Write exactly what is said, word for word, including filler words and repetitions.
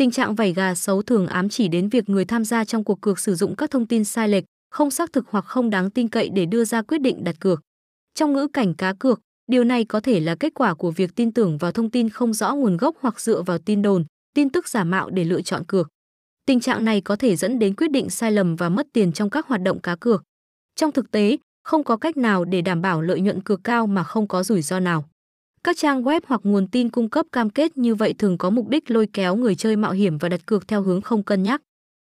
Tình trạng vảy gà xấu thường ám chỉ đến việc người tham gia trong cuộc cược sử dụng các thông tin sai lệch, không xác thực hoặc không đáng tin cậy để đưa ra quyết định đặt cược. Trong ngữ cảnh cá cược, điều này có thể là kết quả của việc tin tưởng vào thông tin không rõ nguồn gốc hoặc dựa vào tin đồn, tin tức giả mạo để lựa chọn cược. Tình trạng này có thể dẫn đến quyết định sai lầm và mất tiền trong các hoạt động cá cược. Trong thực tế, không có cách nào để đảm bảo lợi nhuận cược cao mà không có rủi ro nào. Các trang web hoặc nguồn tin cung cấp cam kết như vậy thường có mục đích lôi kéo người chơi mạo hiểm và đặt cược theo hướng không cân nhắc.